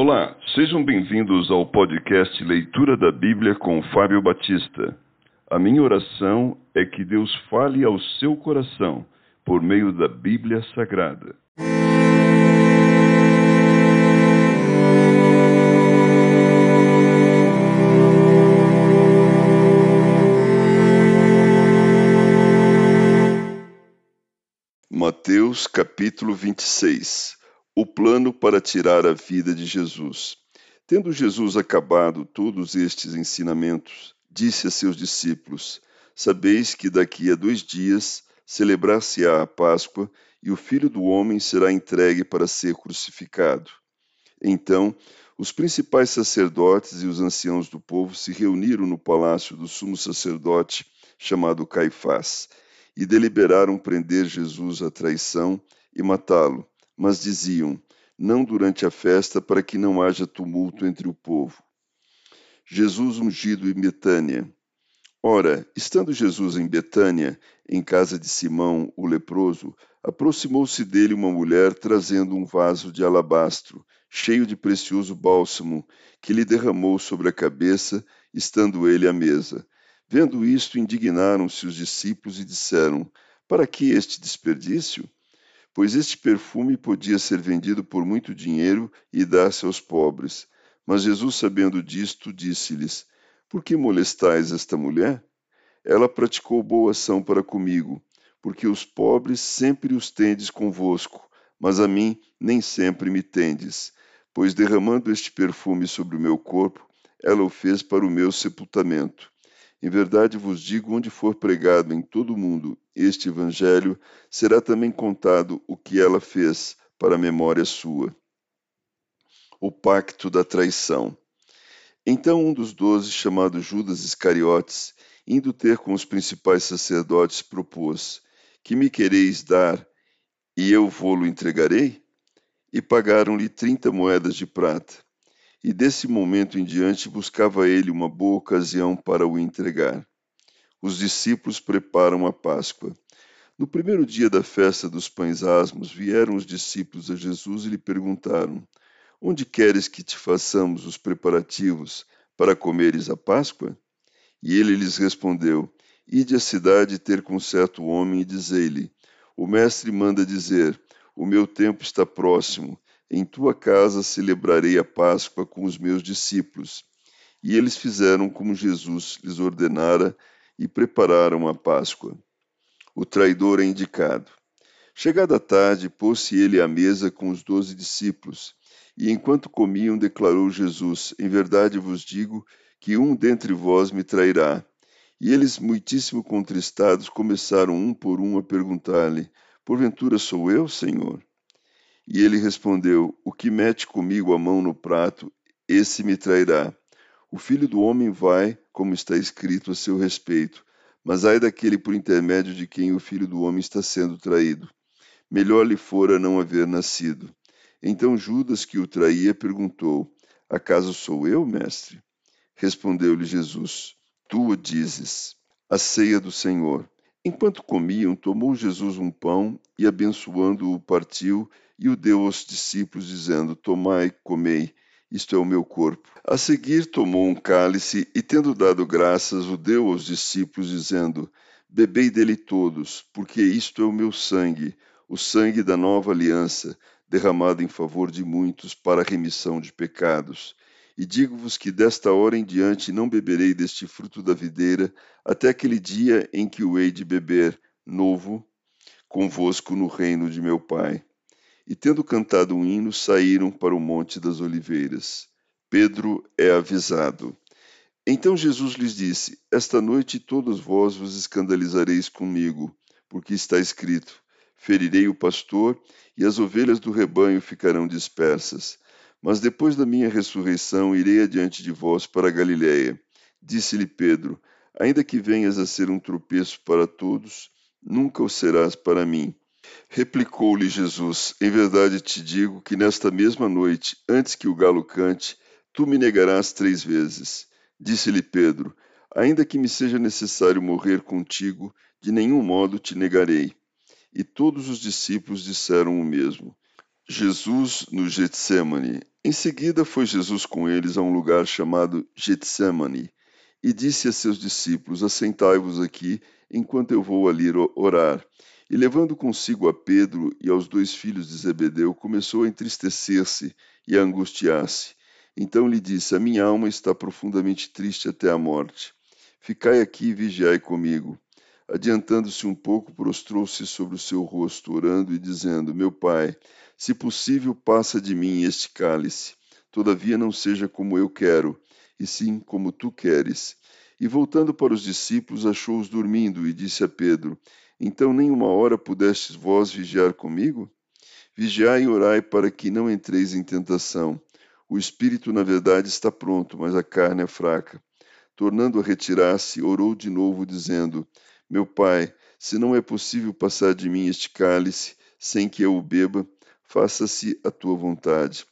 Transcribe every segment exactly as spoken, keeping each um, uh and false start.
Olá, sejam bem-vindos ao podcast Leitura da Bíblia com Fábio Batista. A minha oração é que Deus fale ao seu coração por meio da Bíblia Sagrada. Mateus capítulo vinte e seis. O plano para tirar a vida de Jesus. Tendo Jesus acabado todos estes ensinamentos, disse a seus discípulos: Sabeis que daqui a dois dias celebrar-se-á a Páscoa, e o Filho do Homem será entregue para ser crucificado. Então, os principais sacerdotes e os anciãos do povo se reuniram no palácio do sumo sacerdote, chamado Caifás, e deliberaram prender Jesus à traição e matá-lo. Mas diziam: não durante a festa, para que não haja tumulto entre o povo. Jesus ungido em Betânia. Ora, estando Jesus em Betânia, em casa de Simão, o leproso, aproximou-se dele uma mulher trazendo um vaso de alabastro, cheio de precioso bálsamo, que lhe derramou sobre a cabeça, estando ele à mesa. Vendo isto, indignaram-se os discípulos e disseram: Para que este desperdício? Pois este perfume podia ser vendido por muito dinheiro e dar-se aos pobres. Mas Jesus, sabendo disto, disse-lhes: Por que molestais esta mulher? Ela praticou boa ação para comigo, porque os pobres sempre os tendes convosco, mas a mim nem sempre me tendes. Pois derramando este perfume sobre o meu corpo, ela o fez para o meu sepultamento. Em verdade vos digo, onde for pregado em todo o mundo este evangelho, será também contado o que ela fez para a memória sua. O pacto da traição. Então um dos doze, chamado Judas Iscariotes, indo ter com os principais sacerdotes, propôs: Que me quereis dar, e eu vô-lo entregarei? E pagaram-lhe trinta moedas de prata. E desse momento em diante buscava ele uma boa ocasião para o entregar. Os discípulos preparam a Páscoa. No primeiro dia da festa dos pães asmos, vieram os discípulos a Jesus e lhe perguntaram: Onde queres que te façamos os preparativos para comeres a Páscoa? E ele lhes respondeu: Ide à cidade ter com certo homem e dizei-lhe: O mestre manda dizer: O meu tempo está próximo. Em tua casa celebrarei a Páscoa com os meus discípulos. E eles fizeram como Jesus lhes ordenara e prepararam a Páscoa. O traidor é indicado. Chegada a tarde, pôs-se ele à mesa com os doze discípulos. E enquanto comiam, declarou Jesus: Em verdade vos digo que um dentre vós me trairá. E eles, muitíssimo contristados, começaram um por um a perguntar-lhe: Porventura sou eu, Senhor? E ele respondeu: O que mete comigo a mão no prato, esse me trairá. O Filho do Homem vai, como está escrito a seu respeito, mas ai daquele por intermédio de quem o Filho do Homem está sendo traído. Melhor lhe fora não haver nascido. Então Judas, que o traía, perguntou: Acaso sou eu, mestre? Respondeu-lhe Jesus: Tu o dizes. A ceia do Senhor. Enquanto comiam, tomou Jesus um pão e, abençoando-o, partiu e o deu aos discípulos, dizendo: Tomai, comei, isto é o meu corpo. A seguir tomou um cálice e, tendo dado graças, o deu aos discípulos, dizendo: Bebei dele todos, porque isto é o meu sangue, o sangue da nova aliança, derramado em favor de muitos para a remissão de pecados. E digo-vos que desta hora em diante não beberei deste fruto da videira, até aquele dia em que o hei de beber, novo, convosco no reino de meu Pai. E tendo cantado um hino, saíram para o Monte das Oliveiras. Pedro é avisado. Então Jesus lhes disse: Esta noite todos vós vos escandalizareis comigo, porque está escrito: Ferirei o pastor, e as ovelhas do rebanho ficarão dispersas. Mas depois da minha ressurreição irei adiante de vós para a Galileia. Disse-lhe Pedro: Ainda que venhas a ser um tropeço para todos, nunca o serás para mim. Replicou-lhe Jesus: Em verdade te digo que nesta mesma noite, antes que o galo cante, tu me negarás três vezes. Disse-lhe Pedro: Ainda que me seja necessário morrer contigo, de nenhum modo te negarei. E todos os discípulos disseram o mesmo. Jesus no Getsêmane. Em seguida foi Jesus com eles a um lugar chamado Getsêmane e disse a seus discípulos: assentai-vos aqui enquanto eu vou ali orar. E levando consigo a Pedro e aos dois filhos de Zebedeu, começou a entristecer-se e a angustiar-se. Então lhe disse: a minha alma está profundamente triste até a morte. Ficai aqui e vigiai comigo. Adiantando-se um pouco, prostrou-se sobre o seu rosto, orando e dizendo: meu pai, se possível, passa de mim este cálice. Todavia não seja como eu quero, e sim como tu queres. E voltando para os discípulos, achou-os dormindo e disse a Pedro: então nem uma hora pudestes vós vigiar comigo? Vigiai e orai para que não entreis em tentação. O espírito, na verdade, está pronto, mas a carne é fraca. Tornando a retirar-se, orou de novo, dizendo: meu pai, se não é possível passar de mim este cálice, sem que eu o beba, faça-se a tua vontade.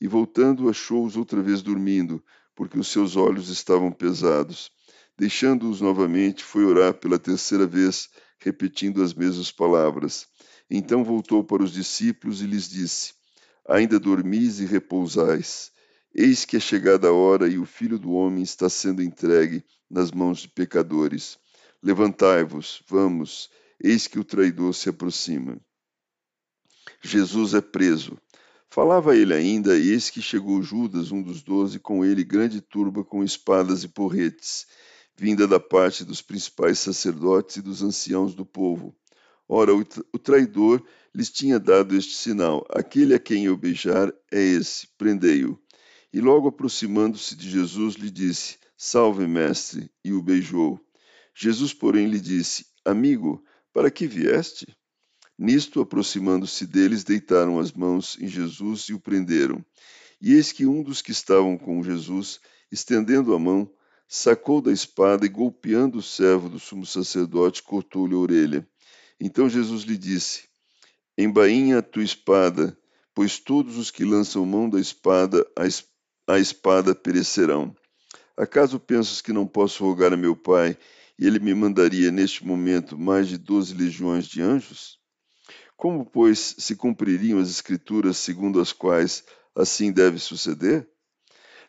E voltando, achou-os outra vez dormindo, porque os seus olhos estavam pesados. Deixando-os novamente, foi orar pela terceira vez, repetindo as mesmas palavras. Então voltou para os discípulos e lhes disse: ainda dormis e repousais. Eis que é chegada a hora e o Filho do Homem está sendo entregue nas mãos de pecadores. Levantai-vos, vamos, eis que o traidor se aproxima. Jesus é preso. Falava ele ainda, e eis que chegou Judas, um dos doze, com ele grande turba com espadas e porretes, vinda da parte dos principais sacerdotes e dos anciãos do povo. Ora, o traidor lhes tinha dado este sinal: aquele a quem eu beijar é esse, prendei-o. E logo aproximando-se de Jesus, lhe disse: salve, mestre, e o beijou. Jesus, porém, lhe disse: amigo, para que vieste? Nisto, aproximando-se deles, deitaram as mãos em Jesus e o prenderam. E eis que um dos que estavam com Jesus, estendendo a mão, sacou da espada e, golpeando o servo do sumo sacerdote, cortou-lhe a orelha. Então Jesus lhe disse: embainha a tua espada, pois todos os que lançam mão da espada, a espada perecerão. Acaso pensas que não posso rogar a meu Pai, e ele me mandaria neste momento mais de doze legiões de anjos? Como, pois, se cumpririam as Escrituras segundo as quais assim deve suceder?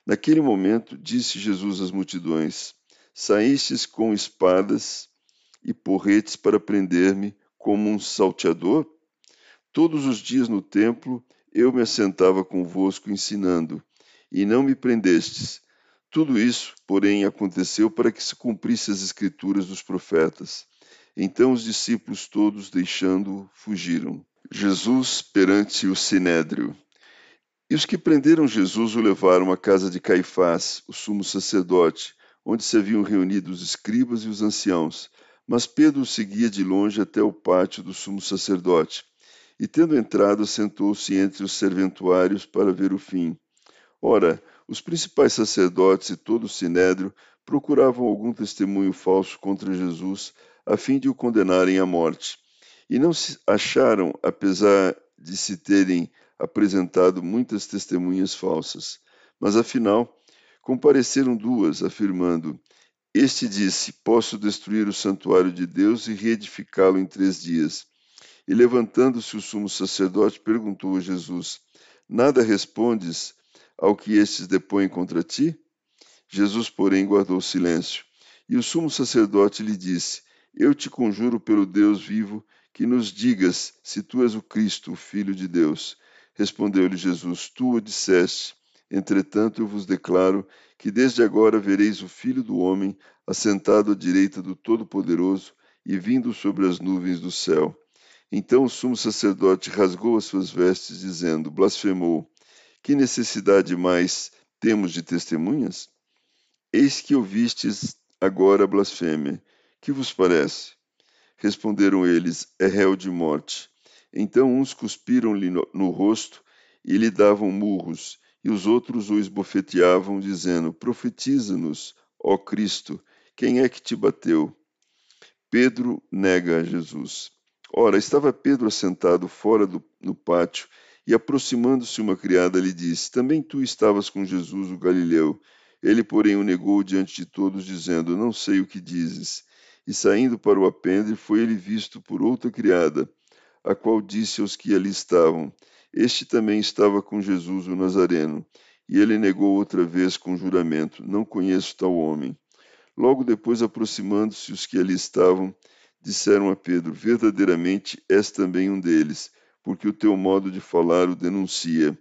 Naquele momento, disse Jesus às multidões: saístes com espadas e porretes para prender-me como um salteador? Todos os dias no templo eu me assentava convosco ensinando, e não me prendestes. Tudo isso, porém, aconteceu para que se cumprisse as Escrituras dos profetas. Então os discípulos todos, deixando-o, fugiram. Jesus perante o Sinédrio. E os que prenderam Jesus o levaram à casa de Caifás, o sumo sacerdote, onde se haviam reunido os escribas e os anciãos. Mas Pedro o seguia de longe até o pátio do sumo sacerdote. E tendo entrado, assentou-se entre os serventuários para ver o fim. Ora, os principais sacerdotes e todo o Sinédrio procuravam algum testemunho falso contra Jesus, a fim de o condenarem à morte. E não se acharam, apesar de se terem apresentado muitas testemunhas falsas. Mas, afinal, compareceram duas, afirmando: este disse: posso destruir o santuário de Deus e reedificá-lo em três dias. E, levantando-se o sumo sacerdote, perguntou a Jesus: nada respondes ao que estes depõem contra ti? Jesus, porém, guardou silêncio. E o sumo sacerdote lhe disse: eu te conjuro pelo Deus vivo, que nos digas se tu és o Cristo, o Filho de Deus. Respondeu-lhe Jesus: tu o disseste. Entretanto, eu vos declaro que desde agora vereis o Filho do Homem assentado à direita do Todo-Poderoso e vindo sobre as nuvens do céu. Então o sumo sacerdote rasgou as suas vestes, dizendo: blasfemou. Que necessidade mais temos de testemunhas? Eis que ouvistes agora a blasfêmia. Que vos parece? Responderam eles: é réu de morte. Então uns cuspiram-lhe no, no rosto e lhe davam murros, e os outros o esbofeteavam, dizendo: profetiza-nos, ó Cristo, quem é que te bateu? Pedro nega a Jesus. Ora, estava Pedro assentado fora do, no pátio, e aproximando-se uma criada lhe disse: também tu estavas com Jesus o Galileu. Ele, porém, o negou diante de todos, dizendo: não sei o que dizes. E saindo para o alpendre, foi ele visto por outra criada, a qual disse aos que ali estavam: Este também estava com Jesus, o Nazareno, e ele negou outra vez com juramento: não conheço tal homem. Logo depois, aproximando-se os que ali estavam, disseram a Pedro: verdadeiramente és também um deles, porque o teu modo de falar o denuncia.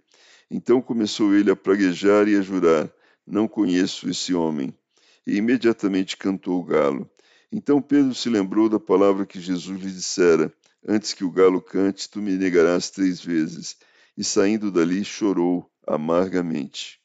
Então começou ele a praguejar e a jurar: não conheço esse homem. E imediatamente cantou o galo. Então Pedro se lembrou da palavra que Jesus lhe dissera: antes que o galo cante, tu me negarás três vezes. E saindo dali, chorou amargamente.